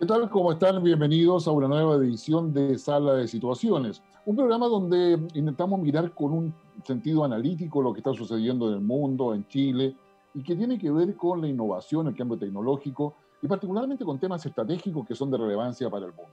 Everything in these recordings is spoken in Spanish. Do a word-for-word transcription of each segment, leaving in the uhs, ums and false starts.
¿Qué tal? ¿Cómo están? Bienvenidos a una nueva edición de Sala de Situaciones, un programa donde intentamos mirar con un sentido analítico lo que está sucediendo en el mundo, en Chile, y que tiene que ver con la innovación, el cambio tecnológico, y particularmente con temas estratégicos que son de relevancia para el mundo,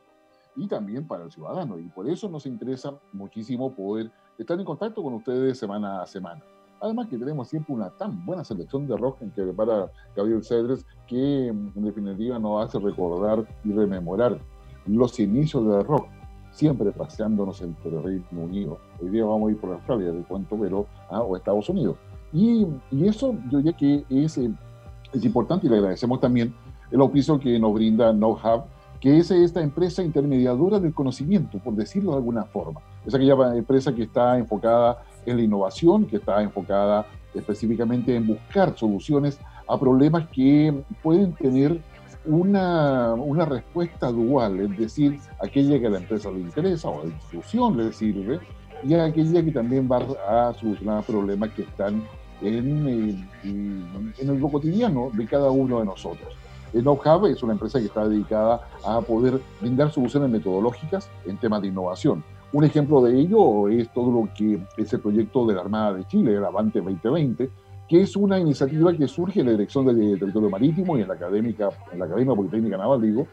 y también para el ciudadano, y por eso nos interesa muchísimo poder estar en contacto con ustedes semana a semana. Además que tenemos siempre una tan buena selección de rock en que prepara Gabriel Cedres, que en definitiva nos hace recordar y rememorar los inicios del rock, siempre paseándonos entre el Reino Unido. Hoy día vamos a ir por Australia, de cuanto pero, ah, o Estados Unidos. Y, y eso yo diría que es, es importante, y le agradecemos también el auspicio que nos brinda NovHub, que es esta empresa intermediadora del conocimiento, por decirlo de alguna forma. Es aquella empresa que está enfocada en la innovación, que está enfocada específicamente en buscar soluciones a problemas que pueden tener una, una respuesta dual, es decir, aquella que a la empresa le interesa o a la institución le sirve, y aquella que también va a solucionar problemas que están en el, en lo cotidiano de cada uno de nosotros. NovHub es una empresa que está dedicada a poder brindar soluciones metodológicas en temas de innovación. Un ejemplo de ello es todo lo que es el proyecto de la Armada de Chile, el Avante veinte veinte, que es una iniciativa que surge en la Dirección del Territorio Marítimo y en la, académica, en la Academia Politécnica Naval, digo,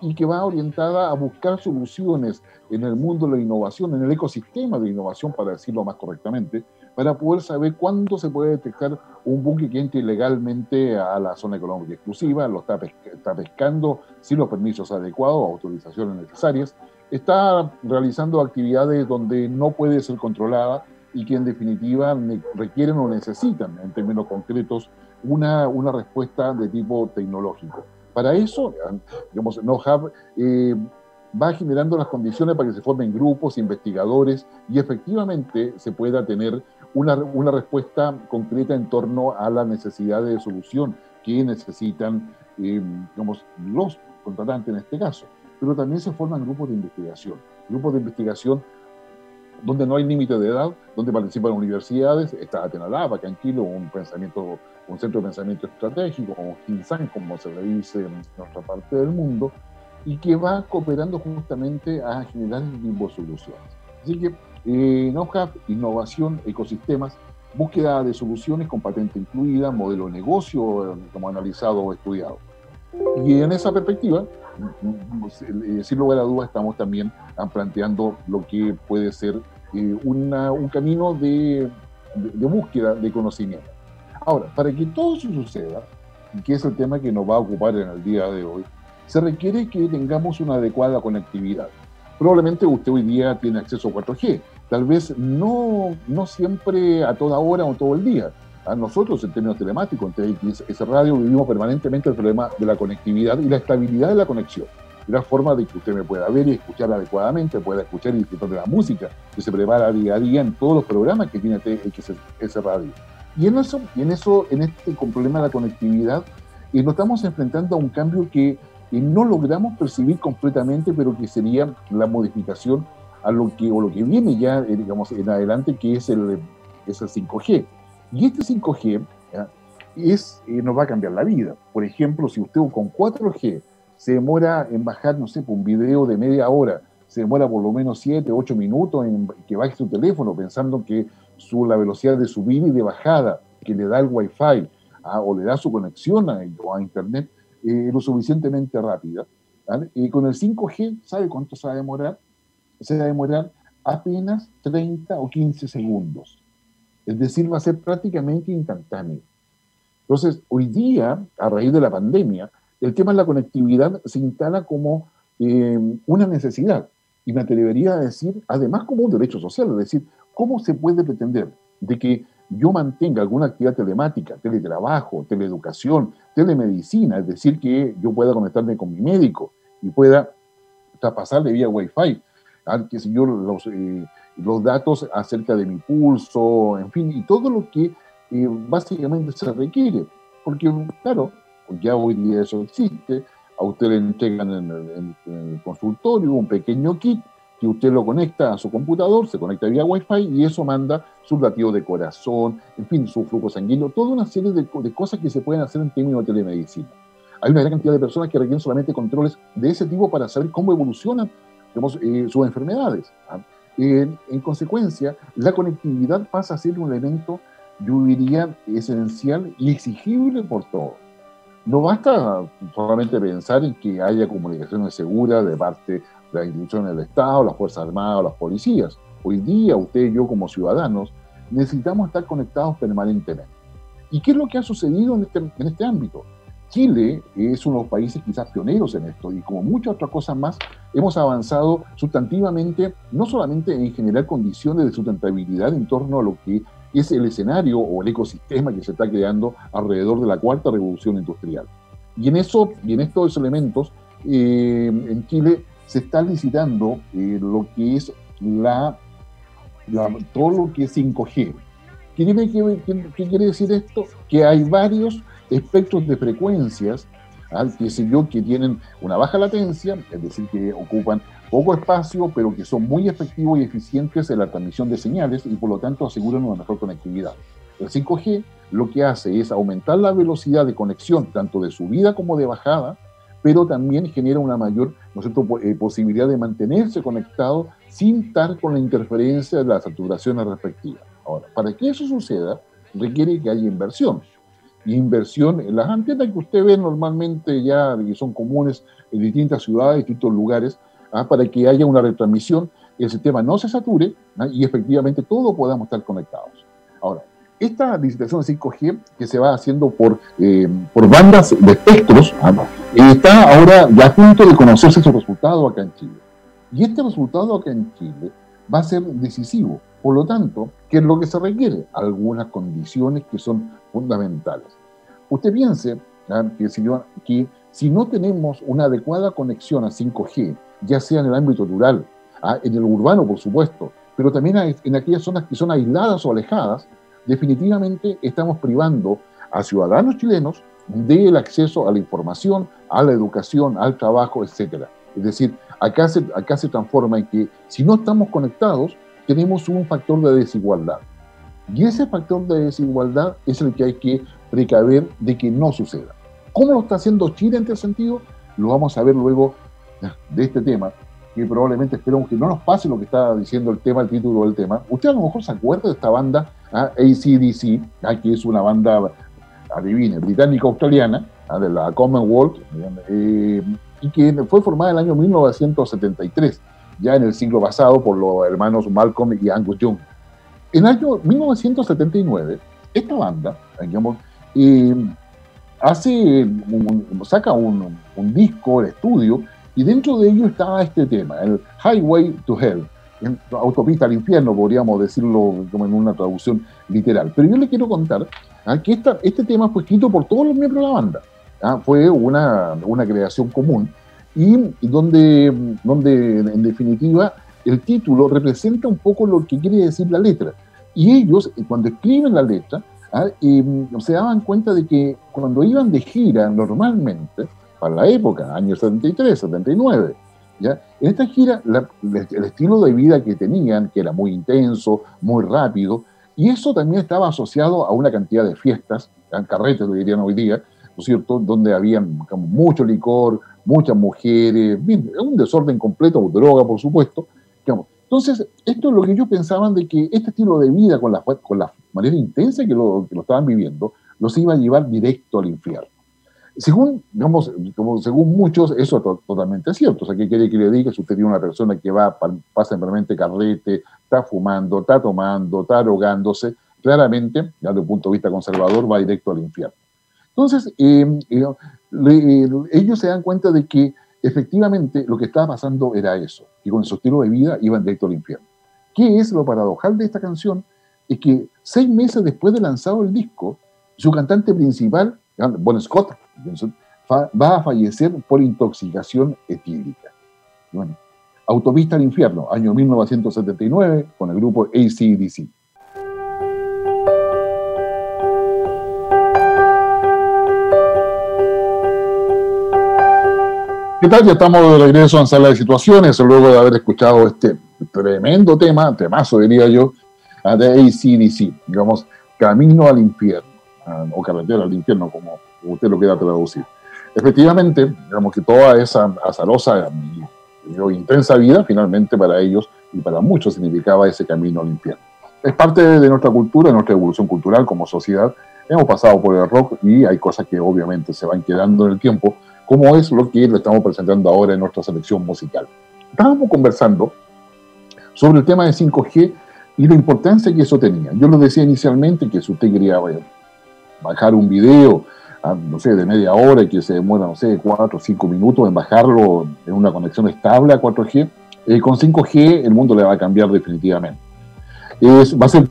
y que va orientada a buscar soluciones en el mundo de la innovación, en el ecosistema de innovación, para decirlo más correctamente, para poder saber cuándo se puede detectar un buque que entre ilegalmente a la zona económica exclusiva, lo está, pesca- está pescando sin los permisos adecuados o autorizaciones necesarias, está realizando actividades donde no puede ser controlada y que en definitiva requieren o necesitan, en términos concretos, una, una respuesta de tipo tecnológico. Para eso, digamos, NovHub eh, va generando las condiciones para que se formen grupos, investigadores, y efectivamente se pueda tener una, una respuesta concreta en torno a las necesidades de solución que necesitan eh, digamos, los contratantes en este caso. Pero también se forman grupos de investigación, grupos de investigación donde no hay límite de edad, donde participan universidades, está Atenalaba, Canquilo, un pensamiento, un centro de pensamiento estratégico, o Hinsang, como se le dice en nuestra parte del mundo, y que va cooperando justamente a generar el tipo de soluciones. Así que, eh, NovHub, innovación, ecosistemas, búsqueda de soluciones con patente incluida, modelo de negocio, como analizado o estudiado. Y en esa perspectiva, sin lugar a dudas, estamos también planteando lo que puede ser una, un camino de, de búsqueda de conocimiento. Ahora, para que todo eso suceda, que es el tema que nos va a ocupar en el día de hoy, se requiere que tengamos una adecuada conectividad. Probablemente usted hoy día tiene acceso a cuatro G, tal vez no, no siempre a toda hora o todo el día. A nosotros, en términos telemáticos, en T X S Radio, vivimos permanentemente el problema de la conectividad y la estabilidad de la conexión. La forma de que usted me pueda ver y escuchar adecuadamente, pueda escuchar y disfrutar de la música que se prepara día a día en todos los programas que tiene T X S Radio. Y en eso, en eso, en este problema de la conectividad, eh, nos estamos enfrentando a un cambio que eh, no logramos percibir completamente, pero que sería la modificación a lo que, o lo que viene ya, eh, digamos, en adelante, que es el, es el cinco G. Y este cinco G es, eh, nos va a cambiar la vida. Por ejemplo, si usted con cuatro G se demora en bajar, no sé, un video de media hora, se demora por lo menos siete, ocho minutos en que baje su teléfono, pensando que su, la velocidad de subida y de bajada que le da el Wi-Fi ah, o le da su conexión a, a Internet eh, lo suficientemente rápida. ¿Vale? Y con el cinco G, ¿sabe cuánto se va a demorar? Se va a demorar apenas treinta o quince segundos. Es decir, va a ser prácticamente instantáneo. Entonces, hoy día, a raíz de la pandemia, el tema de la conectividad se instala como eh, una necesidad. Y me atrevería a decir, además, como un derecho social. Es decir, ¿cómo se puede pretender de que yo mantenga alguna actividad telemática, teletrabajo, teleeducación, telemedicina? Es decir, que yo pueda conectarme con mi médico y pueda traspasarle vía Wi-Fi al que señor los... Eh, los datos acerca de mi pulso, en fin, y todo lo que eh, básicamente se requiere. Porque, claro, ya hoy día eso existe, a usted le entregan en el, en el consultorio un pequeño kit que usted lo conecta a su computador, se conecta vía Wi-Fi y eso manda su latido de corazón, en fin, su flujo sanguíneo, toda una serie de, de cosas que se pueden hacer en términos de telemedicina. hay una gran cantidad de personas que requieren solamente controles de ese tipo para saber cómo evolucionan, digamos, eh, sus enfermedades. En, en consecuencia, la conectividad pasa a ser un elemento, yo diría, esencial y exigible por todos. No basta solamente pensar en que haya comunicaciones seguras de parte de las instituciones del Estado, las Fuerzas Armadas o las policías. Hoy día, usted y yo como ciudadanos necesitamos estar conectados permanentemente. ¿Y qué es lo que ha sucedido en este, en este ámbito? Chile es uno de los países quizás pioneros en esto, y como muchas otras cosas más, hemos avanzado sustantivamente, no solamente en generar condiciones de sustentabilidad en torno a lo que es el escenario o el ecosistema que se está creando alrededor de la cuarta revolución industrial. Y en eso, y en estos elementos, eh, en Chile se está licitando eh, lo que es la, la, todo lo que es cinco G. ¿Qué, qué, qué, qué quiere decir esto? Que hay varios espectros de frecuencias, ¿ah? que, sé yo, que tienen una baja latencia, es decir, que ocupan poco espacio, pero que son muy efectivos y eficientes en la transmisión de señales y por lo tanto aseguran una mejor conectividad. El cinco G lo que hace es aumentar la velocidad de conexión, tanto de subida como de bajada, pero también genera una mayor, ¿no es cierto?, eh, posibilidad de mantenerse conectado sin estar con la interferencia de las saturaciones respectivas. Ahora, para que eso suceda, requiere que haya inversión. Inversión en las antenas que usted ve normalmente ya, que son comunes en distintas ciudades, distintos lugares, ¿ah? para que haya una retransmisión, el sistema no se sature, ¿ah? y efectivamente todos podamos estar conectados. Ahora, esta licitación de cinco G que se va haciendo por, eh, por bandas de espectros, ¿ah? está ahora ya a punto de conocerse su resultado acá en Chile. Y este resultado acá en Chile va a ser decisivo. Por lo tanto, ¿qué es lo que se requiere? Algunas condiciones que son fundamentales. Usted piense, ¿ah? que, si yo, que si no tenemos una adecuada conexión a cinco G, ya sea en el ámbito rural, ¿ah? en el urbano, por supuesto, pero también en aquellas zonas que son aisladas o alejadas, definitivamente estamos privando a ciudadanos chilenos del acceso a la información, a la educación, al trabajo, etcétera. Es decir, acá se, acá se transforma en que si no estamos conectados, tenemos un factor de desigualdad. Y ese factor de desigualdad es el que hay que precaver de que no suceda. ¿Cómo lo está haciendo Chile en este sentido? Lo vamos a ver luego de este tema, que probablemente esperamos que no nos pase lo que está diciendo el tema, el título del tema. Usted a lo mejor se acuerda de esta banda, ¿ah? A C D C, ¿ah? que es una banda, adivine, británico-australiana, ¿ah? de la Commonwealth, eh, y que fue formada en el año mil novecientos setenta y tres, ya en el siglo pasado por los hermanos Malcolm y Angus Young. En el año mil novecientos setenta y nueve, esta banda, digamos, eh, hace un, saca un, un disco, el estudio, y dentro de ello estaba este tema, el Highway to Hell, en, autopista al infierno, podríamos decirlo como en una traducción literal. Pero yo le quiero contar ¿ah? que esta, este tema fue escrito por todos los miembros de la banda. Ah, fue una, una creación común y donde, donde en definitiva el título representa un poco lo que quiere decir la letra, y ellos cuando escriben la letra ah, eh, se daban cuenta de que cuando iban de gira normalmente para la época, años setenta y tres, setenta y nueve, ¿ya? en esta gira la, el estilo de vida que tenían, que era muy intenso, muy rápido, y eso también estaba asociado a una cantidad de fiestas, carretes lo dirían hoy día, ¿no es cierto?, donde había como, mucho licor, muchas mujeres, bien, un desorden completo, o droga, por supuesto. Digamos. Entonces, esto es lo que ellos pensaban, de que este estilo de vida, con la, con la manera intensa que lo, que lo estaban viviendo, los iba a llevar directo al infierno. Según, digamos, como, según muchos, eso es to totalmente cierto. O sea, ¿qué quiere que le diga? Si usted tiene una persona que va, pasa simplemente carrete, está fumando, está tomando, está drogándose, claramente, ya desde un punto de vista conservador, va directo al infierno. Entonces, eh, eh, le, eh, ellos se dan cuenta de que efectivamente lo que estaba pasando era eso, que con su estilo de vida iban directo al infierno. ¿Qué es lo paradojal de esta canción? Es que seis meses después de lanzado el disco, su cantante principal, Bon Scott, va a fallecer por intoxicación etílica. Bueno, Autopista al infierno, año mil novecientos setenta y nueve, con el grupo A C D C. ¿Qué tal? Ya estamos de regreso en Sala de Situaciones, luego de haber escuchado este tremendo tema, temazo diría yo, de A C D C, digamos, Camino al Infierno, o Carretera al Infierno, como usted lo quiera traducir. efectivamente, digamos que toda esa azarosa y, y intensa vida, finalmente para ellos y para muchos significaba ese camino al infierno. Es parte de nuestra cultura, de nuestra evolución cultural como sociedad. Hemos pasado por el rock y hay cosas que obviamente se van quedando en el tiempo, como es lo que le estamos presentando ahora en nuestra selección musical. Estábamos conversando sobre el tema de cinco G y la importancia que eso tenía. Yo les decía inicialmente que si usted quería bajar un video, no sé, de media hora y que se demora, no sé, cuatro o cinco minutos en bajarlo en una conexión estable a cuatro G, eh, con cinco G el mundo le va a cambiar definitivamente. Es, va a ser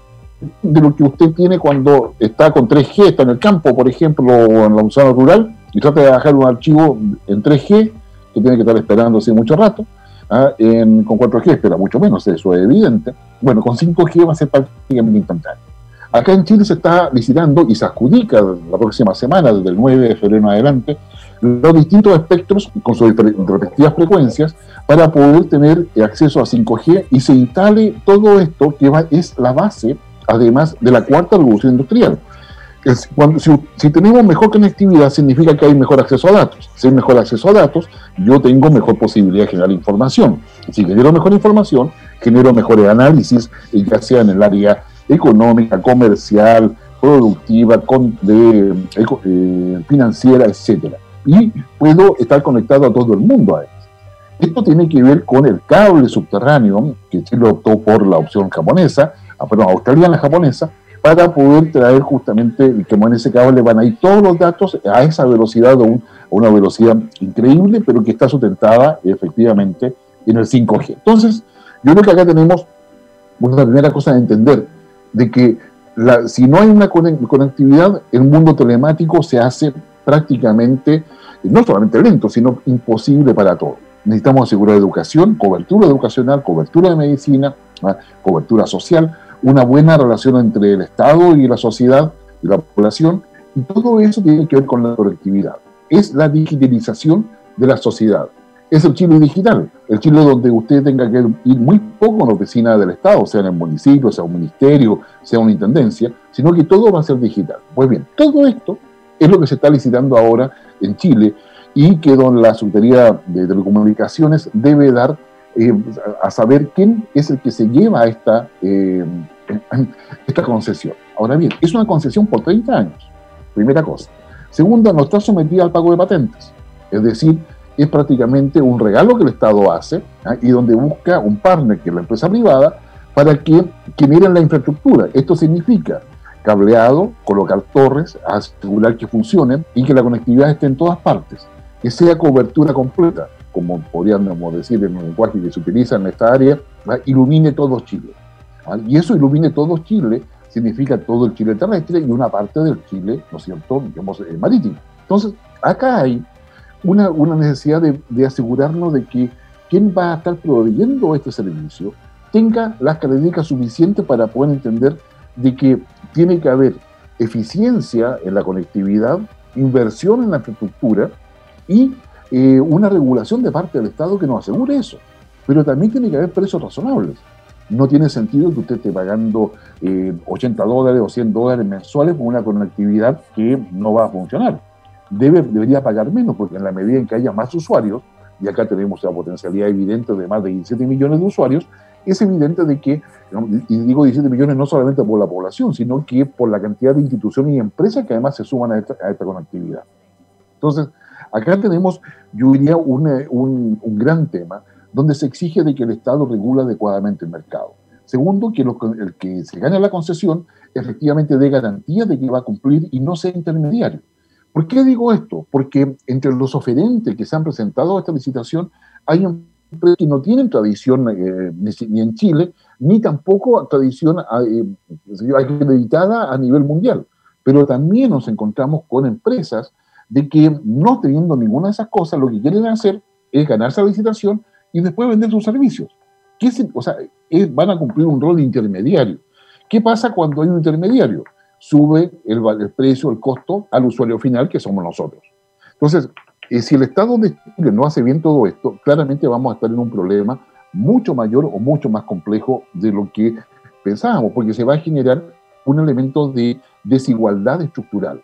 de lo que usted tiene cuando está con tres G, está en el campo, por ejemplo, o en la zona rural, y trata de bajar un archivo en tres G, que tiene que estar esperando hace mucho rato, ¿ah? en, con cuatro G espera mucho menos, eso es evidente. Bueno, con cinco G va a ser prácticamente instantáneo. Acá en Chile se está licitando y se adjudica la próxima semana, desde el nueve de febrero en adelante, los distintos espectros con sus respectivas frecuencias para poder tener acceso a cinco G y se instale todo esto que va, es la base, además, de la cuarta revolución industrial. Es cuando, si, si tenemos mejor conectividad, significa que hay mejor acceso a datos. Si hay mejor acceso a datos, yo tengo mejor posibilidad de generar información. Si genero mejor información, genero mejores análisis, ya sea en el área económica, comercial, productiva, con, de, eh, financiera, etcétera. Y puedo estar conectado a todo el mundo a eso. Esto tiene que ver con el cable subterráneo, que Chile optó por la opción japonesa, perdón, australiana japonesa, para poder traer justamente, como en ese cable van a ir todos los datos a esa velocidad, a una velocidad increíble, pero que está sustentada efectivamente en el cinco G. Entonces, yo creo que acá tenemos una primera cosa de entender, de que la, si no hay una conectividad, el mundo telemático se hace prácticamente, no solamente lento, sino imposible para todos. Necesitamos asegurar educación, cobertura educacional, cobertura de medicina, ¿verdad? Cobertura social, una buena relación entre el Estado y la sociedad y la población, y todo eso tiene que ver con la conectividad. Es la digitalización de la sociedad. Es el Chile digital, el Chile donde usted tenga que ir muy poco a la oficina del Estado, sea en el municipio, sea un ministerio, sea una intendencia, sino que todo va a ser digital. Pues bien, todo esto es lo que se está licitando ahora en Chile, y que don la Subsecretaría de Telecomunicaciones debe dar eh, a saber quién es el que se lleva esta, eh, esta concesión. Ahora bien, es una concesión por treinta años, primera cosa. Segunda, no está sometida al pago de patentes, es decir, es prácticamente un regalo que el Estado hace, ¿eh? y donde busca un partner, que es la empresa privada, para que generen la infraestructura. Esto significa cableado, colocar torres, asegurar que funcionen y que la conectividad esté en todas partes, que sea cobertura completa, como podríamos decir en el lenguaje que se utiliza en esta área, ¿verdad? Ilumine todo Chile. ¿Vale? Y eso, ilumine todo Chile, significa todo el Chile terrestre y una parte del Chile, ¿no es cierto?, digamos, eh, marítimo. Entonces, acá hay una, una necesidad de, de asegurarnos de que quien va a estar proveyendo este servicio tenga las características suficientes para poder entender de que tiene que haber eficiencia en la conectividad, inversión en la infraestructura, y eh, una regulación de parte del Estado que nos asegure eso. Pero también tiene que haber precios razonables. No tiene sentido que usted esté pagando eh, ochenta dólares o cien dólares mensuales por una conectividad que no va a funcionar. Debe, debería pagar menos, porque en la medida en que haya más usuarios, y acá tenemos la potencialidad evidente de más de diecisiete millones de usuarios, es evidente de que, y digo diecisiete millones no solamente por la población, sino que por la cantidad de instituciones y empresas que además se suman a esta, a esta conectividad. Entonces, acá tenemos, yo diría, un, un, un gran tema, donde se exige de que el Estado regule adecuadamente el mercado. Segundo, que lo, el que se gane la concesión, efectivamente dé garantía de que va a cumplir y no sea intermediario. ¿Por qué digo esto? Porque entre los oferentes que se han presentado a esta licitación, hay empresas que no tienen tradición eh, ni en Chile, ni tampoco tradición eh, acreditada a nivel mundial. Pero también nos encontramos con empresas de que, no teniendo ninguna de esas cosas, lo que quieren hacer es ganarse la licitación y después vender sus servicios. ¿Qué se, o sea, es, van a cumplir un rol de intermediario. ¿Qué pasa cuando hay un intermediario? Sube el, el precio, el costo al usuario final, que somos nosotros. Entonces, eh, si el Estado de Chile no hace bien todo esto, claramente vamos a estar en un problema mucho mayor o mucho más complejo de lo que pensábamos, porque se va a generar un elemento de desigualdad estructural.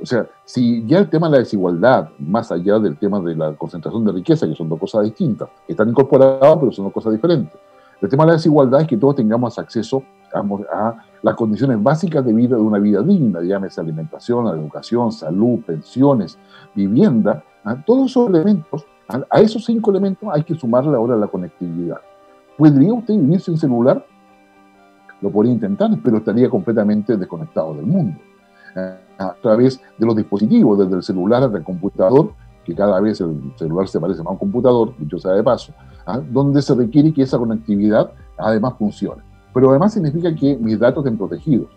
O sea, si ya el tema de la desigualdad, más allá del tema de la concentración de riqueza, que son dos cosas distintas, que están incorporadas, pero son dos cosas diferentes. El tema de la desigualdad es que todos tengamos acceso a, a las condiciones básicas de vida, de una vida digna, llámese alimentación, educación, salud, pensiones, vivienda, a todos esos elementos, a, a esos cinco elementos hay que sumarle ahora la conectividad. ¿Podría usted vivir sin celular? Lo podría intentar, pero estaría completamente desconectado del mundo. A través de los dispositivos, desde el celular hasta el computador, que cada vez el celular se parece más a un computador, dicho sea de paso, ¿ah? Donde se requiere que esa conectividad además funcione. Pero además significa que mis datos estén protegidos,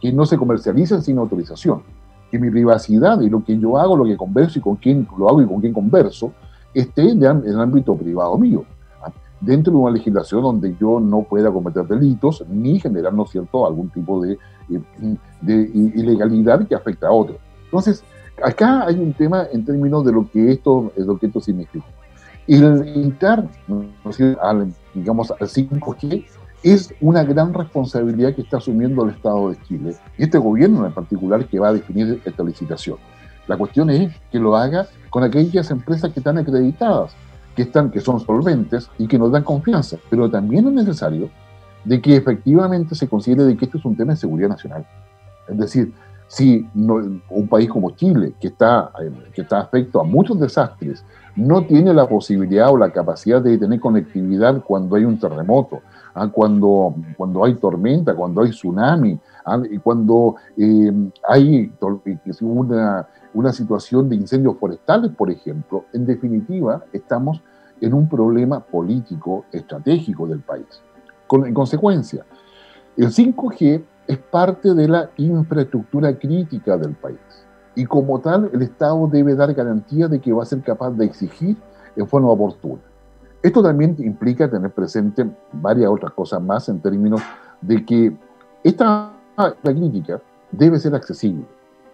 que no se comercialicen sin autorización, que mi privacidad y lo que yo hago, lo que converso y con quién lo hago y con quién converso, esté en el ámbito privado mío, ¿ah? Dentro de una legislación donde yo no pueda cometer delitos ni generar, ¿no es cierto?, algún tipo de de ilegalidad que afecta a otros. Entonces, acá hay un tema en términos de lo que esto, lo que esto significa. El limitar, digamos, al cinco G es una gran responsabilidad que está asumiendo el Estado de Chile, y este gobierno en particular que va a definir esta licitación. La cuestión es que lo haga con aquellas empresas que están acreditadas, que, están, que son solventes y que nos dan confianza, pero también es necesario de que efectivamente se considere de que esto es un tema de seguridad nacional. Es decir, si no, un país como Chile, que está, que está afecto a muchos desastres, no tiene la posibilidad o la capacidad de tener conectividad cuando hay un terremoto, ¿ah? cuando, cuando hay tormenta, cuando hay tsunami, ¿ah? y cuando eh, hay una, una situación de incendios forestales, por ejemplo, en definitiva estamos en un problema político estratégico del país. En consecuencia, el cinco G es parte de la infraestructura crítica del país y como tal el Estado debe dar garantía de que va a ser capaz de exigir en forma oportuna. Esto también implica tener presente varias otras cosas más en términos de que esta crítica debe ser accesible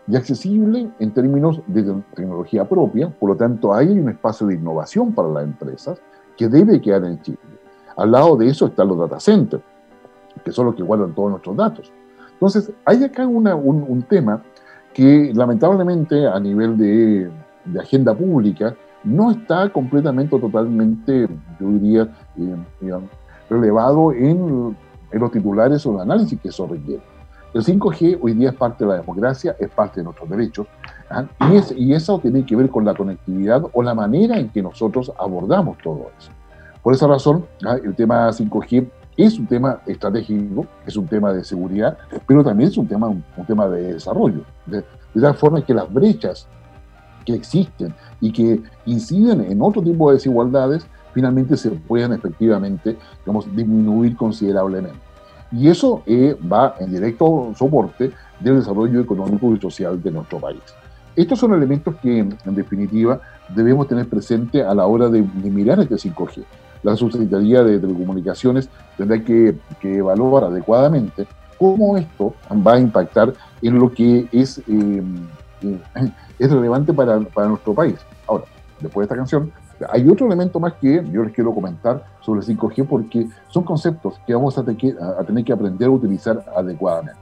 y accesible en términos de tecnología propia, por lo tanto hay un espacio de innovación para las empresas que debe quedar en Chile. Al lado de eso están los data centers, que son los que guardan todos nuestros datos. Entonces, hay acá una, un, un tema que lamentablemente a nivel de, de agenda pública no está completamente o totalmente, yo diría, eh, eh, relevado en, en los titulares o el análisis que eso requiere. El cinco G hoy día es parte de la democracia, es parte de nuestros derechos, ¿ah? y, es, y eso tiene que ver con la conectividad o la manera en que nosotros abordamos todo eso. Por esa razón, el tema cinco G es un tema estratégico, es un tema de seguridad, pero también es un tema, un, un tema de desarrollo. De, de tal forma que las brechas que existen y que inciden en otro tipo de desigualdades, finalmente se puedan efectivamente, digamos, disminuir considerablemente. Y eso eh, va en directo soporte del desarrollo económico y social de nuestro país. Estos son elementos que, en definitiva, debemos tener presente a la hora de, de mirar este cinco G. La Subsecretaría de Telecomunicaciones tendrá que, que evaluar adecuadamente cómo esto va a impactar en lo que es, eh, eh, es relevante para, para nuestro país. Ahora, después de esta canción, hay otro elemento más que yo les quiero comentar sobre el cinco G porque son conceptos que vamos a, teque, a tener que aprender a utilizar adecuadamente.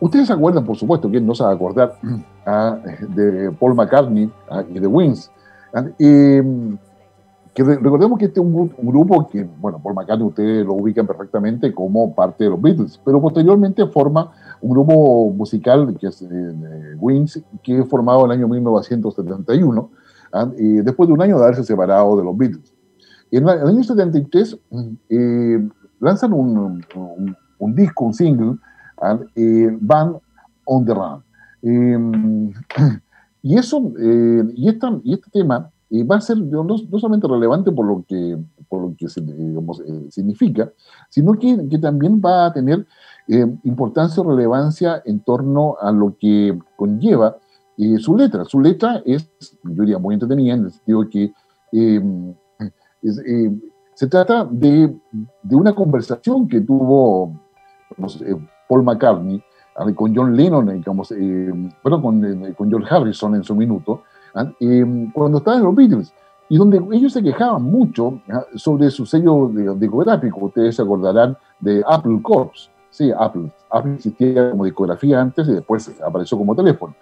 Ustedes se acuerdan, por supuesto, ¿quién no se va a acordar a, de Paul McCartney a, y de Wings? A, eh, Que recordemos que este es un, un grupo que, bueno, Paul McCartney ustedes lo ubican perfectamente como parte de los Beatles, pero posteriormente forma un grupo musical que es eh, Wings, que es formado en el año mil novecientos setenta y uno, eh, después de un año de haberse separado de los Beatles. En, la, en el año setenta y tres eh, lanzan un, un, un disco, un single, eh, Band on the Run. Eh, y, eso, eh, y, esta, y este tema... Eh, va a ser no, no solamente relevante por lo que, por lo que se, digamos, eh, significa, sino que, que también va a tener eh, importancia o relevancia en torno a lo que conlleva eh, su letra. Su letra es, yo diría, muy entretenida en el sentido que eh, es, eh, se trata de, de una conversación que tuvo digamos, eh, Paul McCartney con John Lennon, digamos, eh, bueno, con, eh, con George Harrison en su minuto, Eh, cuando estaban en los Beatles y donde ellos se quejaban mucho eh, sobre su sello discográfico, ustedes se acordarán de Apple Corps, Sí, Apple. Apple existía como discografía antes y después apareció como teléfono.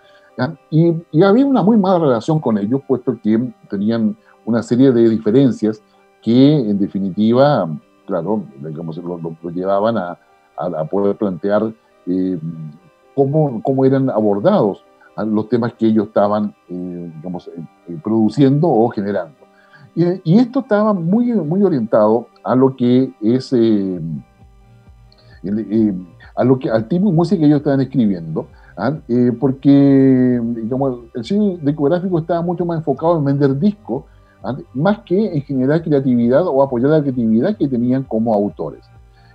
Y, y había una muy mala relación con ellos, puesto que tenían una serie de diferencias que, en definitiva, claro, digamos, lo, lo, lo llevaban a, a poder plantear eh, cómo, cómo eran abordados los temas que ellos estaban eh, digamos, eh, produciendo o generando. Y, y esto estaba muy, muy orientado a lo que es eh, el, eh, a lo que, al tipo de música que ellos estaban escribiendo, eh, porque digamos, el sello discográfico estaba mucho más enfocado en vender discos, ¿eh? más que en generar creatividad o apoyar la creatividad que tenían como autores.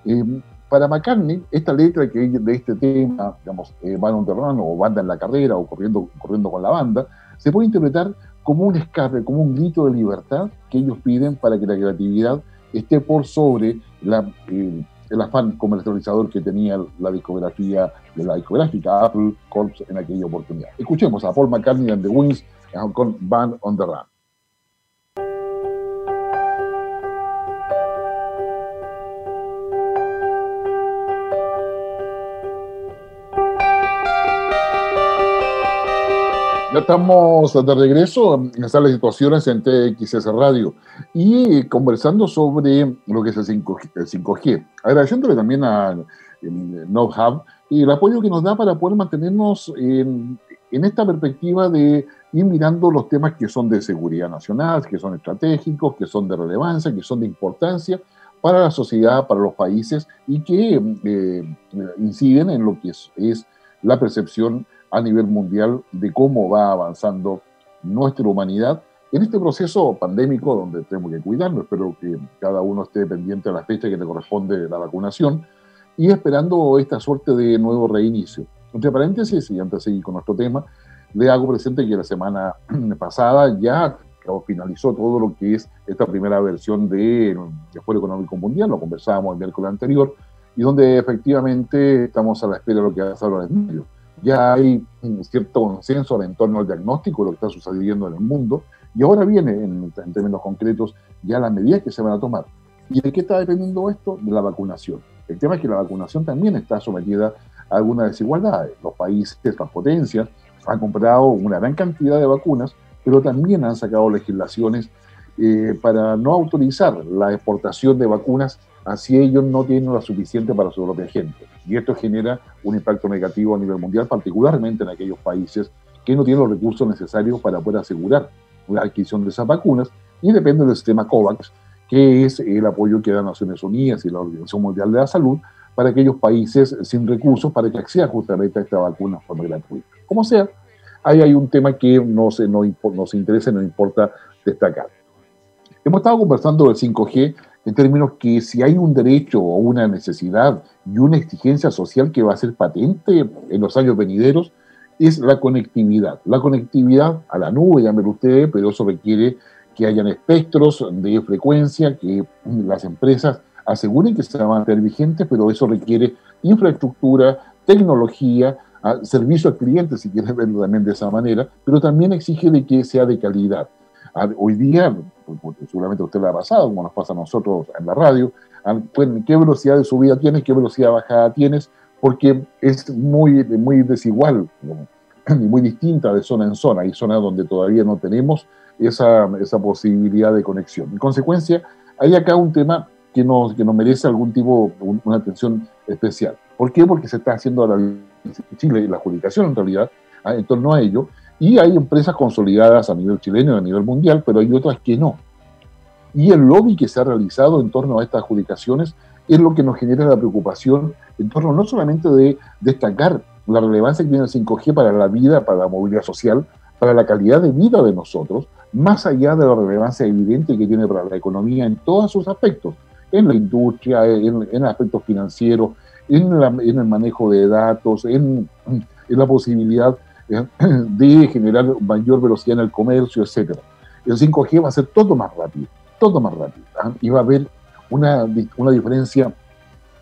Eh, Para McCartney, esta letra que de este tema, digamos, eh, Band on the Run, o Banda en la Carrera, o corriendo, corriendo con la Banda, se puede interpretar como un escape, como un grito de libertad que ellos piden para que la creatividad esté por sobre la, eh, el afán comercializador que tenía la discografía, de la discográfica Apple Corps en aquella oportunidad. Escuchemos a Paul McCartney and the Wings con Band on the Run. Ya estamos de regreso en Sala de Situaciones en T X S Radio y conversando sobre lo que es el cinco G. Agradeciéndole también a NovHub y el apoyo que nos da para poder mantenernos en, en esta perspectiva de ir mirando los temas que son de seguridad nacional, que son estratégicos, que son de relevancia, que son de importancia para la sociedad, para los países y que eh, inciden en lo que es, es la percepción a nivel mundial de cómo va avanzando nuestra humanidad en este proceso pandémico donde tenemos que cuidarnos. Espero que cada uno esté pendiente a la fecha que le corresponde la vacunación y esperando esta suerte de nuevo reinicio. Entre paréntesis, y antes de seguir con nuestro tema, le hago presente que la semana pasada ya finalizó todo lo que es esta primera versión de, de Foro Económico Mundial, lo conversábamos el miércoles anterior, y donde efectivamente estamos a la espera de lo que va a pasar en el medio. Ya hay un cierto consenso en torno al diagnóstico de lo que está sucediendo en el mundo, y ahora viene, en, en términos concretos, ya las medidas que se van a tomar. ¿Y de qué está dependiendo esto? De la vacunación. El tema es que la vacunación también está sometida a algunas desigualdades. Los países, las potencias, han comprado una gran cantidad de vacunas, pero también han sacado legislaciones eh, para no autorizar la exportación de vacunas así ellos no tienen lo suficiente para su propia gente. Y esto genera un impacto negativo a nivel mundial, particularmente en aquellos países que no tienen los recursos necesarios para poder asegurar la adquisición de esas vacunas, y depende del sistema COVAX, que es el apoyo que da Naciones Unidas y la Organización Mundial de la Salud para aquellos países sin recursos para que accedan justamente a esta vacuna de forma gratuita. Como sea, ahí hay un tema que nos, nos, nos interesa y nos importa destacar. Hemos estado conversando del cinco G, en términos que si hay un derecho o una necesidad y una exigencia social que va a ser patente en los años venideros, es la conectividad. La conectividad a la nube, llamen ustedes, pero eso requiere que hayan espectros de frecuencia, que las empresas aseguren que se van a mantener vigentes, pero eso requiere infraestructura, tecnología, servicio al cliente, si quieres verlo también de esa manera, pero también exige de que sea de calidad. Hoy día, seguramente usted lo ha pasado, como nos pasa a nosotros en la radio, qué velocidad de subida tienes, qué velocidad de bajada tienes, porque es muy, muy desigual y muy distinta de zona en zona. Hay zonas donde todavía no tenemos esa, esa posibilidad de conexión. En consecuencia, hay acá un tema que nos, que nos merece algún tipo, un, una atención especial. ¿Por qué? Porque se está haciendo ahora en Chile la adjudicación en realidad en torno a ello. Y hay empresas consolidadas a nivel chileno y a nivel mundial, pero hay otras que no. Y el lobby que se ha realizado en torno a estas adjudicaciones es lo que nos genera la preocupación en torno no solamente de destacar la relevancia que tiene el cinco G para la vida, para la movilidad social, para la calidad de vida de nosotros, más allá de la relevancia evidente que tiene para la economía en todos sus aspectos, en la industria, en, en aspectos financieros, en, la, en el manejo de datos, en, en la posibilidad de generar mayor velocidad en el comercio, etcétera. El cinco G va a ser todo más rápido, todo más rápido. ¿Ah? Y va a haber una, una diferencia,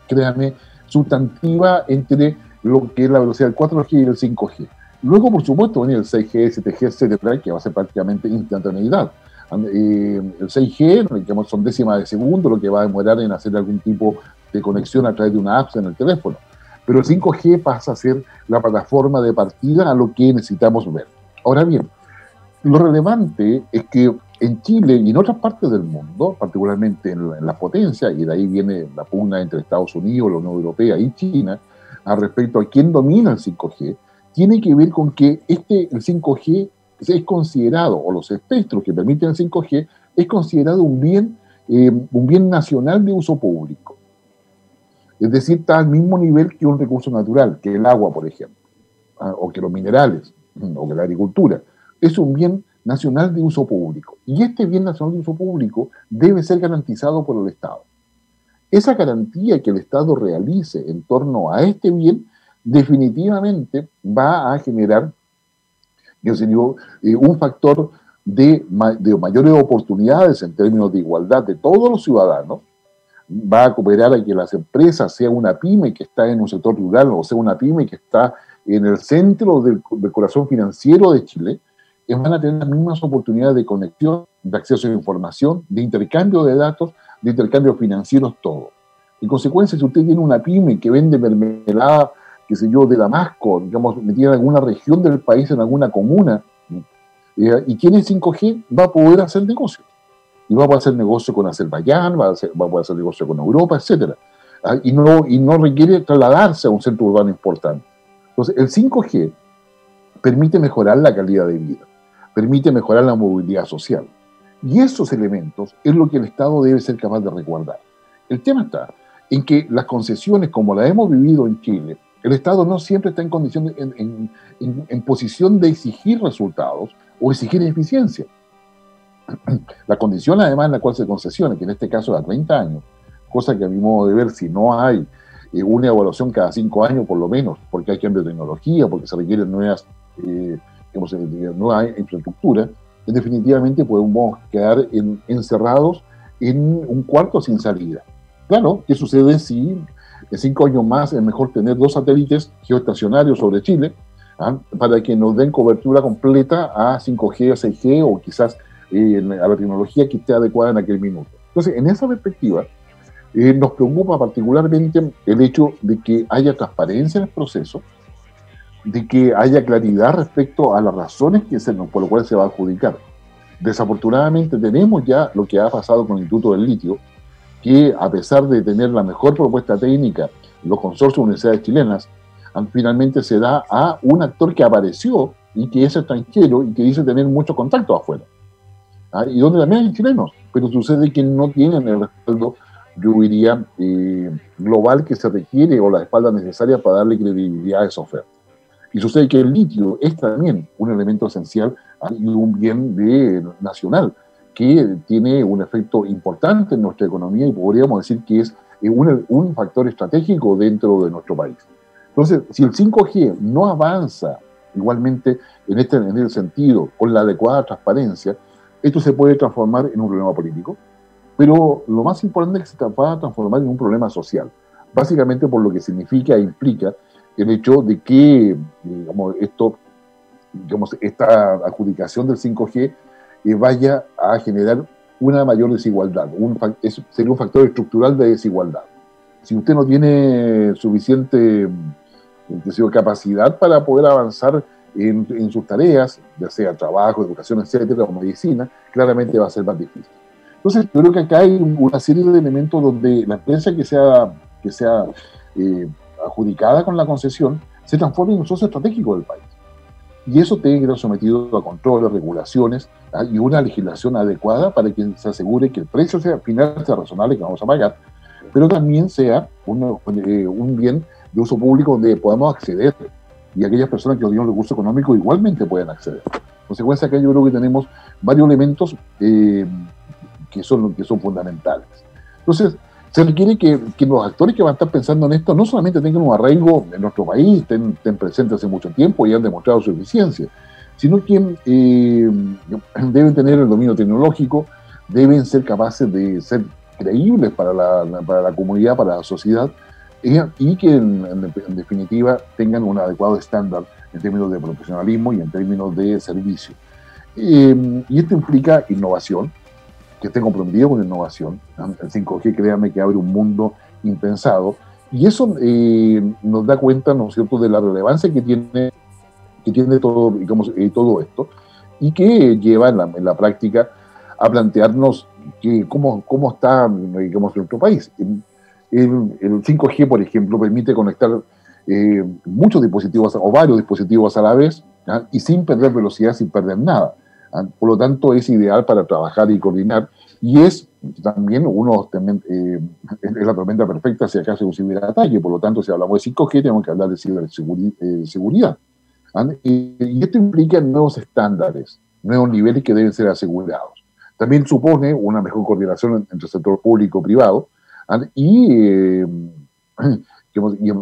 créanme, sustantiva entre lo que es la velocidad del cuatro G y el cinco G. Luego, por supuesto, viene el seis G, siete G, etcétera, que va a ser prácticamente instantaneidad. Eh, el seis G, son décimas de segundo, lo que va a demorar en hacer algún tipo de conexión a través de una app en el teléfono. Pero cinco G pasa a ser la plataforma de partida a lo que necesitamos ver. Ahora bien, lo relevante es que en Chile y en otras partes del mundo, particularmente en, en las potencias, y de ahí viene la pugna entre Estados Unidos, la Unión Europea y China, al respecto a quién domina el cinco G, tiene que ver con que este, el cinco G es considerado, o los espectros que permiten el cinco G, es considerado un bien, eh, un bien nacional de uso público. Es decir, está al mismo nivel que un recurso natural, que el agua, por ejemplo, o que los minerales, o que la agricultura. Es un bien nacional de uso público. Y este bien nacional de uso público debe ser garantizado por el Estado. Esa garantía que el Estado realice en torno a este bien definitivamente va a generar, yo digo, eh, un factor de, de mayores oportunidades en términos de igualdad de todos los ciudadanos, va a cooperar a que las empresas, sea una pyme que está en un sector rural o sea una pyme que está en el centro del, del corazón financiero de Chile, van a tener las mismas oportunidades de conexión, de acceso a información, de intercambio de datos, de intercambios financieros, todo. En consecuencia, si usted tiene una pyme que vende mermelada, qué sé yo, de Damasco, digamos, metida en alguna región del país, en alguna comuna, eh, y tiene cinco G, va a poder hacer negocio. Y va a poder hacer negocio con Azerbaiyán, va a, hacer, va a poder hacer negocio con Europa, etcétera. Ah, y, no, y no requiere trasladarse a un centro urbano importante. Entonces, el cinco G permite mejorar la calidad de vida, permite mejorar la movilidad social. Y esos elementos es lo que el Estado debe ser capaz de resguardar. El tema está en que las concesiones, como las hemos vivido en Chile, el Estado no siempre está en, condición, en, en, en, en posición de exigir resultados o exigir eficiencia. La condición, además, en la cual se concesiona, que en este caso era treinta años, cosa que a mi modo de ver, si no hay eh, una evaluación cada cinco años, por lo menos, porque hay cambio de tecnología, porque se requieren nuevas... Eh, digamos, nueva infraestructura, definitivamente podemos quedar en, encerrados en un cuarto sin salida. Claro, ¿qué sucede si en cinco años más es mejor tener dos satélites geoestacionarios sobre Chile, ¿ah?, para que nos den cobertura completa a cinco G, a seis G o quizás eh, a la tecnología que esté adecuada en aquel minuto? Entonces, en esa perspectiva, eh, nos preocupa particularmente el hecho de que haya transparencia en el proceso, de que haya claridad respecto a las razones que se, por las cuales se va a adjudicar. Desafortunadamente tenemos ya lo que ha pasado con el Instituto del Litio, que a pesar de tener la mejor propuesta técnica, los consorcios de universidades chilenas, finalmente se da a un actor que apareció y que es extranjero y que dice tener muchos contactos afuera. ¿Ah? Y donde también hay chilenos, pero sucede que no tienen el respaldo, yo diría, eh, global que se requiere o la espalda necesaria para darle credibilidad a esa oferta. Y sucede que el litio es también un elemento esencial y un bien de, nacional que tiene un efecto importante en nuestra economía y podríamos decir que es un, un factor estratégico dentro de nuestro país. Entonces, si el cinco G no avanza igualmente en este en el sentido, con la adecuada transparencia, esto se puede transformar en un problema político, pero lo más importante es que se va a transformar en un problema social, básicamente por lo que significa e implica el hecho de que digamos, esto, digamos, esta adjudicación del cinco G eh, vaya a generar una mayor desigualdad, un, es, sería un factor estructural de desigualdad. Si usted no tiene suficiente decir, capacidad para poder avanzar en, en sus tareas, ya sea trabajo, educación, etcétera, o medicina, claramente va a ser más difícil. Entonces, yo creo que acá hay una serie de elementos donde la empresa que sea... Que sea eh, adjudicada con la concesión, se transforma en un socio estratégico del país. Y eso tiene que estar sometido a controles, regulaciones y una legislación adecuada para que se asegure que el precio sea, al final sea razonable que vamos a pagar, pero también sea un, eh, un bien de uso público donde podamos acceder y aquellas personas que no tienen recursos económicos igualmente puedan acceder. En consecuencia, acá yo creo que tenemos varios elementos eh, que, son, que son fundamentales. Entonces, se requiere que, que los actores que van a estar pensando en esto no solamente tengan un arraigo en nuestro país, estén, estén presentes hace mucho tiempo y han demostrado su eficiencia, sino que eh, deben tener el dominio tecnológico, deben ser capaces de ser creíbles para la, para la comunidad, para la sociedad, eh, y que en, en, en definitiva tengan un adecuado estándar en términos de profesionalismo y en términos de servicio. Eh, y esto implica innovación, que esté comprometido con la innovación. El cinco G, créanme, que abre un mundo impensado, y eso eh, nos da cuenta, ¿no es cierto?, de la relevancia que tiene, que tiene todo, digamos, eh, todo esto, y que lleva en la, en la práctica a plantearnos que cómo, cómo está, digamos, nuestro país. El, el, el cinco G, por ejemplo, permite conectar eh, muchos dispositivos o varios dispositivos a la vez, ¿ah?, y sin perder velocidad, sin perder nada. ¿Ah? Por lo tanto, es ideal para trabajar y coordinar, y es también uno también, eh, es la tormenta perfecta si acaso hay un ciberataque. Por lo tanto, si hablamos de cinco G, tenemos que hablar de ciberseguridad. ¿Ah? Y, y esto implica nuevos estándares, nuevos niveles que deben ser asegurados. También supone una mejor coordinación entre el sector público y privado, y, eh,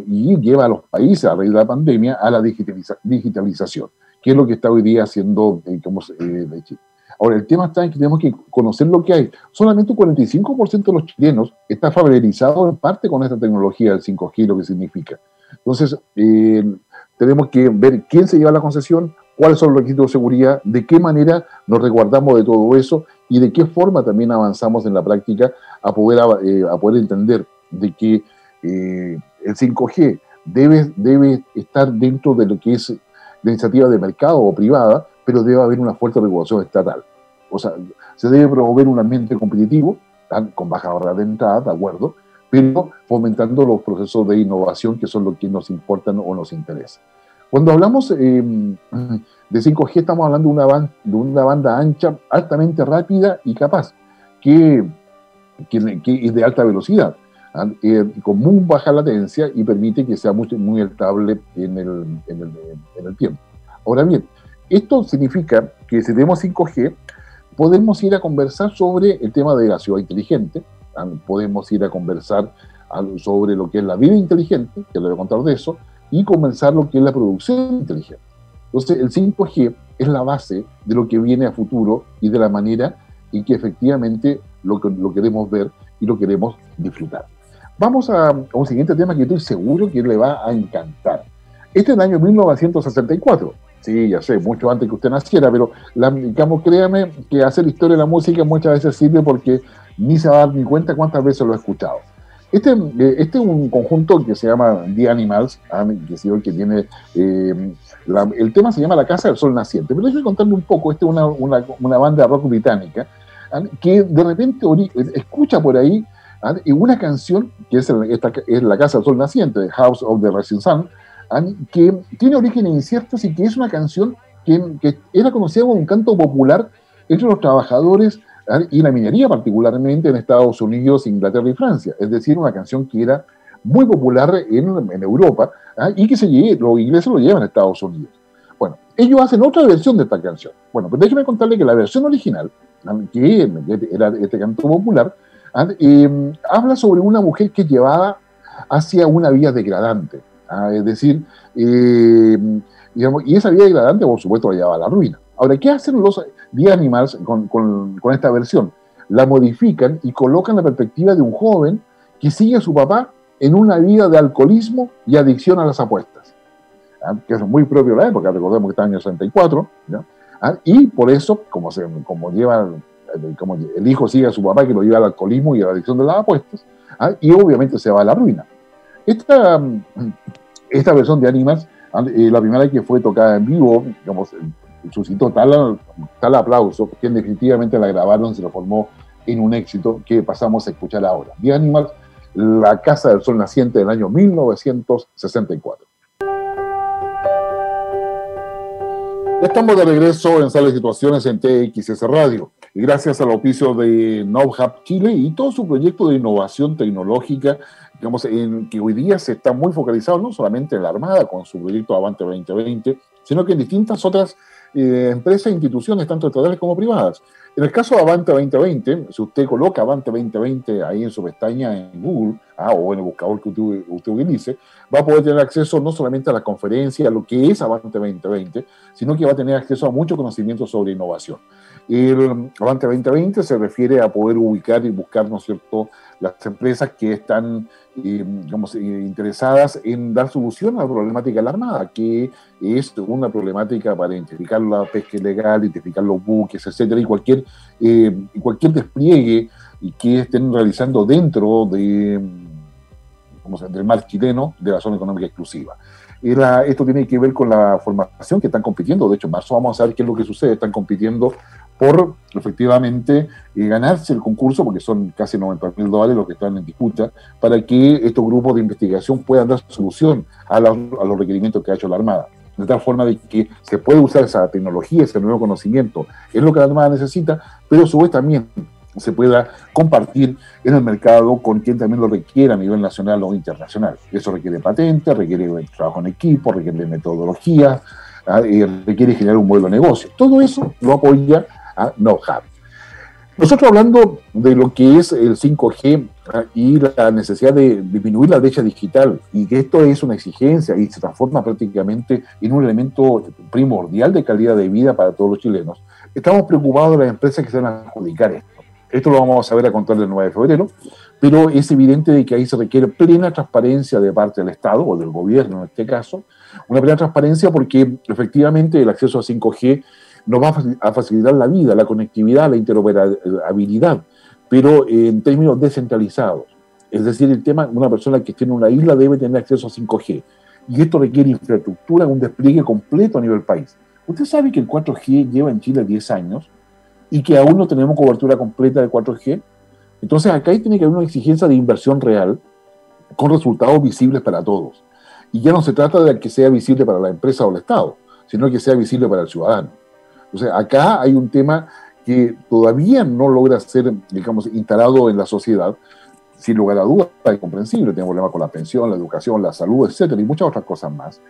y lleva a los países, a raíz de la pandemia, a la digitaliza, digitalización, que es lo que está hoy día haciendo eh, como, eh, Chile. Ahora, el tema está en que tenemos que conocer lo que hay. Solamente un cuarenta y cinco por ciento de los chilenos está familiarizado en parte con esta tecnología del cinco G y lo que significa. Entonces, eh, tenemos que ver quién se lleva la concesión, cuáles son los requisitos de seguridad, de qué manera nos resguardamos de todo eso y de qué forma también avanzamos en la práctica a poder, eh, a poder entender de que eh, el cinco G debe, debe estar dentro de lo que es la iniciativa de mercado o privada, pero debe haber una fuerte regulación estatal. O sea, se debe promover un ambiente competitivo, con baja barrera de entrada, de acuerdo, pero fomentando los procesos de innovación que son los que nos importan o nos interesan. Cuando hablamos eh, de cinco G, estamos hablando de una, banda, de una banda ancha, altamente rápida y capaz, que, que, que es de alta velocidad, eh, con muy baja latencia y permite que sea muy, muy estable en el, en, el, en el tiempo. Ahora bien, esto significa que si tenemos cinco G, podemos ir a conversar sobre el tema de la ciudad inteligente, podemos ir a conversar sobre lo que es la vida inteligente, que le voy a contar de eso, y comenzar lo que es la producción inteligente. Entonces, el cinco G es la base de lo que viene a futuro y de la manera en que efectivamente lo, que, lo queremos ver y lo queremos disfrutar. Vamos a, a un siguiente tema que estoy seguro que le va a encantar. Este es el año mil novecientos sesenta y cuatro. Sí, ya sé, mucho antes que usted naciera, pero la, digamos, créame que hacer historia de la música muchas veces sirve porque ni se va a dar ni cuenta cuántas veces lo he escuchado. Este, este es un conjunto que se llama The Animals, que tiene, eh, la, el tema se llama La Casa del Sol Naciente, pero déjenme contarle un poco. Esta es una, una, una banda de rock británica que de repente escucha por ahí una canción que es, esta, es La Casa del Sol Naciente, House of the Rising Sun, que tiene orígenes inciertos y que es una canción que, que era conocida como un canto popular entre los trabajadores y la minería, particularmente en Estados Unidos, Inglaterra y Francia. Es decir, una canción que era muy popular en, en Europa, ¿ah?, y que se lleve, los ingleses lo llevan a Estados Unidos. Bueno, ellos hacen otra versión de esta canción. Bueno, pero déjenme contarle que la versión original, que era este canto popular, eh, habla sobre una mujer que es llevada hacia una vida degradante. ¿Ah? Es decir, eh, digamos, y esa vida degradante, por supuesto, la lleva a la ruina. Ahora, ¿qué hacen los The Animals con, con, con esta versión? La modifican y colocan la perspectiva de un joven que sigue a su papá en una vida de alcoholismo y adicción a las apuestas, ¿ah?, que es muy propio de la época, recordemos que está en el año sesenta y cuatro, ¿no? ¿Ah? Y por eso, como, se, como, lleva, como el hijo sigue a su papá que lo lleva al alcoholismo y a la adicción de las apuestas, ¿ah?, y obviamente se va a la ruina. Esta, esta versión de Animals, eh, la primera que fue tocada en vivo, digamos, suscitó tal, tal aplauso que definitivamente la grabaron, se lo formó en un éxito que pasamos a escuchar ahora. The Animals, La Casa del Sol Naciente, del año mil novecientos sesenta y cuatro. Ya estamos de regreso en Sala de Situaciones en T X S Radio. Gracias al auspicio de NovHub Chile y todo su proyecto de innovación tecnológica, digamos, en que hoy día se está muy focalizado no solamente en la Armada con su proyecto Avante veinte veinte, sino que en distintas otras Eh, empresas e instituciones, tanto estatales como privadas. En el caso de Avante veinte veinte, si usted coloca Avante veinte veinte ahí en su pestaña en Google, ah, o en el buscador que usted, usted utilice, va a poder tener acceso no solamente a las conferencias, a lo que es Avante veinte veinte, sino que va a tener acceso a mucho conocimiento sobre innovación. El Avante veinte veinte se refiere a poder ubicar y buscar, ¿no es cierto?, las empresas que están eh, digamos, eh, interesadas en dar solución a la problemática de la Armada, que es una problemática para identificar la pesca ilegal, identificar los buques, etcétera, y cualquier, eh, cualquier despliegue que estén realizando dentro de, como se, del mar chileno, de la zona económica exclusiva. Era, esto tiene que ver con la formación que están compitiendo. De hecho, en marzo vamos a ver qué es lo que sucede. Están compitiendo por, efectivamente, eh, ganarse el concurso, porque son casi noventa mil dólares los que están en disputa, para que estos grupos de investigación puedan dar solución a, la, a los requerimientos que ha hecho la Armada. De tal forma de que se puede usar esa tecnología, ese nuevo conocimiento, es lo que la Armada necesita, pero a su vez también se pueda compartir en el mercado con quien también lo requiera a nivel nacional o internacional. Eso requiere patentes, requiere trabajo en equipo, requiere metodología, requiere generar un modelo de negocio. Todo eso lo apoya a NovHub. Nosotros, hablando de lo que es el cinco G y la necesidad de disminuir la brecha digital, y que esto es una exigencia y se transforma prácticamente en un elemento primordial de calidad de vida para todos los chilenos, estamos preocupados de las empresas que se van a adjudicar esto. Esto lo vamos a ver a contar del nueve de febrero, pero es evidente de que ahí se requiere plena transparencia de parte del Estado, o del gobierno en este caso, una plena transparencia, porque efectivamente el acceso a cinco G nos va a facilitar la vida, la conectividad, la interoperabilidad, pero en términos descentralizados. Es decir, el tema, una persona que esté en una isla debe tener acceso a cinco G, y esto requiere infraestructura, un despliegue completo a nivel país. Usted sabe que el cuatro G lleva en Chile diez años, y que aún no tenemos cobertura completa de cuatro G. Entonces acá tiene que haber una exigencia de inversión real con resultados visibles para todos. Y ya no se trata de que sea visible para la empresa o el Estado, sino que sea visible para el ciudadano. Entonces acá hay un tema que todavía no logra ser, digamos, instalado en la sociedad. Sin lugar a dudas, es comprensible, tenemos problemas con la pensión, la educación, la salud, etcétera, y muchas otras cosas más.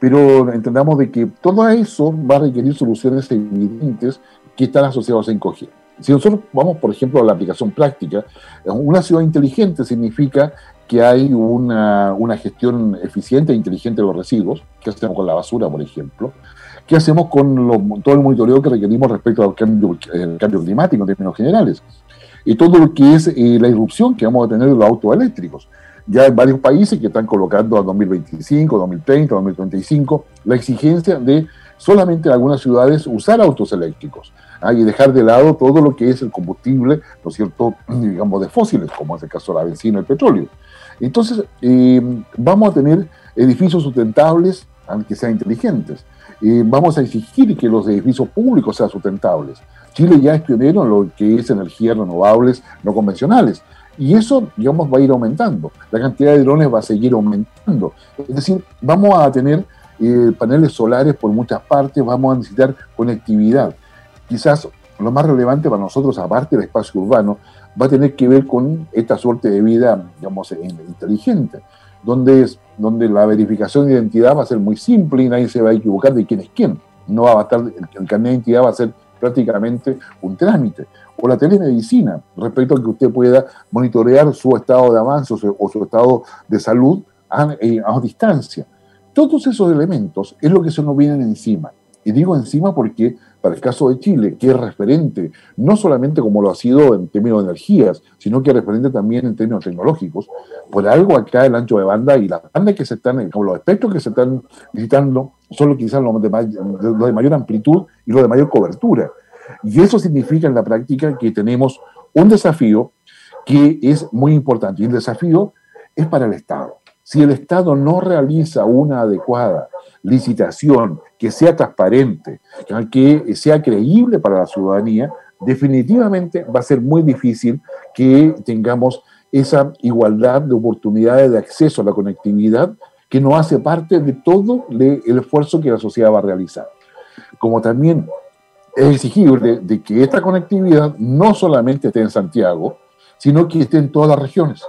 Pero entendamos de que todo eso va a requerir soluciones evidentes que están asociados a cinco G. Si nosotros vamos, por ejemplo, a la aplicación práctica, una ciudad inteligente significa que hay una, una gestión eficiente e inteligente de los residuos. ¿Qué hacemos con la basura, por ejemplo? ¿Qué hacemos con lo, todo el monitoreo que requerimos respecto al cambio, el cambio climático en términos generales? Y todo lo que es eh, la irrupción que vamos a tener de los autos eléctricos. Ya hay varios países que están colocando a dos mil veinticinco, dos mil treinta, dos mil treinta y cinco la exigencia de solamente en algunas ciudades usar autos eléctricos, ¿ah? Y dejar de lado todo lo que es el combustible, ¿no es cierto?, digamos, de fósiles, como es el caso de la benzina, el petróleo. Entonces, eh, vamos a tener edificios sustentables, aunque sean inteligentes. Eh, vamos a exigir que los edificios públicos sean sustentables. Chile ya es pionero en lo que es energías renovables no convencionales. Y eso, digamos, va a ir aumentando. La cantidad de drones va a seguir aumentando. Es decir, vamos a tener eh, paneles solares por muchas partes, vamos a necesitar conectividad. Quizás lo más relevante para nosotros, aparte del espacio urbano, va a tener que ver con esta suerte de vida, digamos, inteligente, donde, es, donde la verificación de identidad va a ser muy simple y nadie se va a equivocar de quién es quién. No va a estar, el carnet de identidad va a ser prácticamente un trámite. O la telemedicina, respecto a que usted pueda monitorear su estado de avance o su, o su estado de salud a, a distancia. Todos esos elementos es lo que se nos vienen encima. Y digo encima porque, para el caso de Chile, que es referente, no solamente como lo ha sido en términos de energías, sino que es referente también en términos tecnológicos, por algo acá el ancho de banda y las bandas que se están, como los espectros que se están visitando, son los, quizás los de, los de mayor amplitud y los de mayor cobertura. Y eso significa en la práctica que tenemos un desafío que es muy importante, y el desafío es para el Estado. Si el Estado no realiza una adecuada licitación que sea transparente, que sea creíble para la ciudadanía, definitivamente va a ser muy difícil que tengamos esa igualdad de oportunidades de acceso a la conectividad que no hace parte de todo el esfuerzo que la sociedad va a realizar. Como también es exigible de que esta conectividad no solamente esté en Santiago, sino que esté en todas las regiones.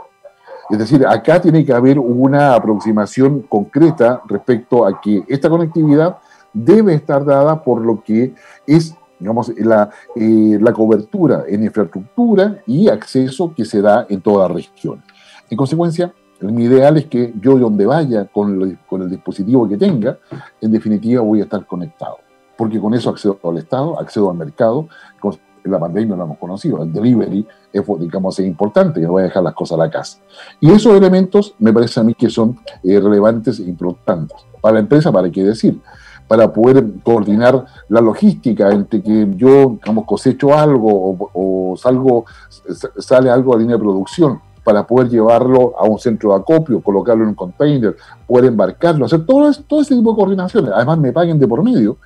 Es decir, acá tiene que haber una aproximación concreta respecto a que esta conectividad debe estar dada por lo que es, digamos, la, eh, la cobertura en infraestructura y acceso que se da en toda la región. En consecuencia, mi ideal es que yo, donde vaya, con, lo, con el dispositivo que tenga, en definitiva voy a estar conectado, porque con eso accedo al Estado, accedo al mercado. Con la pandemia lo hemos conocido, el delivery es, digamos, es importante, que no voy a dejar las cosas a la casa. Y esos elementos me parece a mí que son eh, relevantes e importantes. Para la empresa, ¿para qué decir? Para poder coordinar la logística entre que yo, digamos, cosecho algo o, o salgo, sale algo a la línea de producción, para poder llevarlo a un centro de acopio, colocarlo en un container, poder embarcarlo, hacer todo, todo ese tipo de coordinaciones, además me paguen de por medio.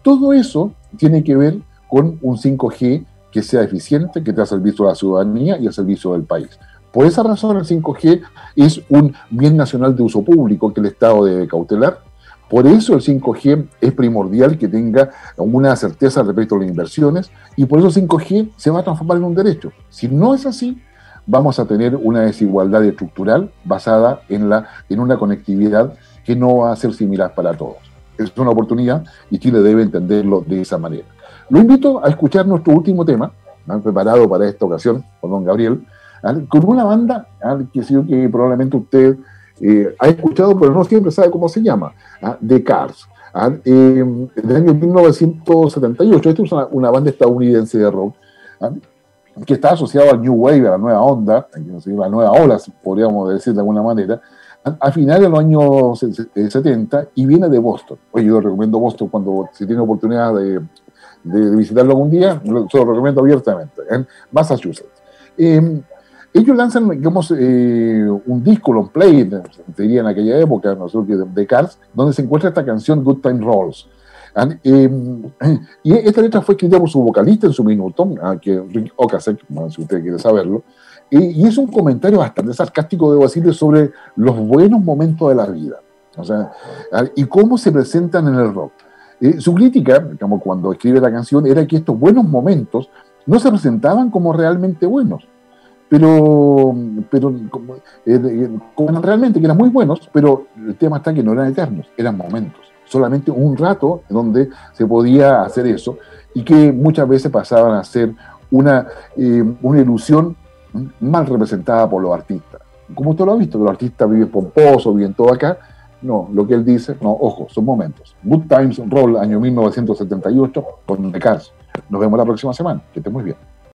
Todo eso tiene que ver con un cinco G que sea eficiente, que esté al servicio de la ciudadanía y al servicio del país. Por esa razón el cinco G es un bien nacional de uso público que el Estado debe cautelar. Por eso el cinco G es primordial que tenga una certeza respecto a las inversiones, y por eso el cinco G se va a transformar en un derecho. Si no es así, vamos a tener una desigualdad estructural basada en, la, en una conectividad que no va a ser similar para todos. Es una oportunidad y Chile debe entenderlo de esa manera. Lo invito a escuchar nuestro último tema, ¿no?, preparado para esta ocasión por don Gabriel, ¿no?, con una banda, ¿no?, que, sí, que probablemente usted... Eh, ha escuchado, pero no siempre sabe cómo se llama, ¿ah? The Cars, ¿ah? eh, del año mil novecientos setenta y ocho. Esta es una, una banda estadounidense de rock, ¿ah?, que está asociada al New Wave, a la nueva onda, a la nueva ola, podríamos decir de alguna manera, a, a finales de los años setenta, y viene de Boston. Oye, yo recomiendo Boston cuando si tiene oportunidad de, de visitarlo algún día, lo, se lo recomiendo abiertamente, en Massachusetts. Eh, Ellos lanzan, digamos, eh, un disco, long play, te diría en aquella época, no sé, de The Cars, donde se encuentra esta canción Good Times Roll. Eh, y esta letra fue escrita por su vocalista en su minuto, que Rick Ocasek, si usted quiere saberlo, y, y es un comentario bastante sarcástico, debo decirle, sobre los buenos momentos de la vida, o sea, y cómo se presentan en el rock. Eh, su crítica, como cuando escribe la canción, era que estos buenos momentos no se presentaban como realmente buenos, pero, pero como, eh, como realmente que eran muy buenos, pero el tema está que no eran eternos, eran momentos, solamente un rato donde se podía hacer eso, y que muchas veces pasaban a ser una, eh, una ilusión mal representada por los artistas. Como usted lo ha visto, que los artistas viven pomposos, viven todo acá. No, lo que él dice, no, ojo, son momentos. Good Times Roll, año mil novecientos setenta y ocho, con The Cars. Nos vemos la próxima semana, que esté muy bien.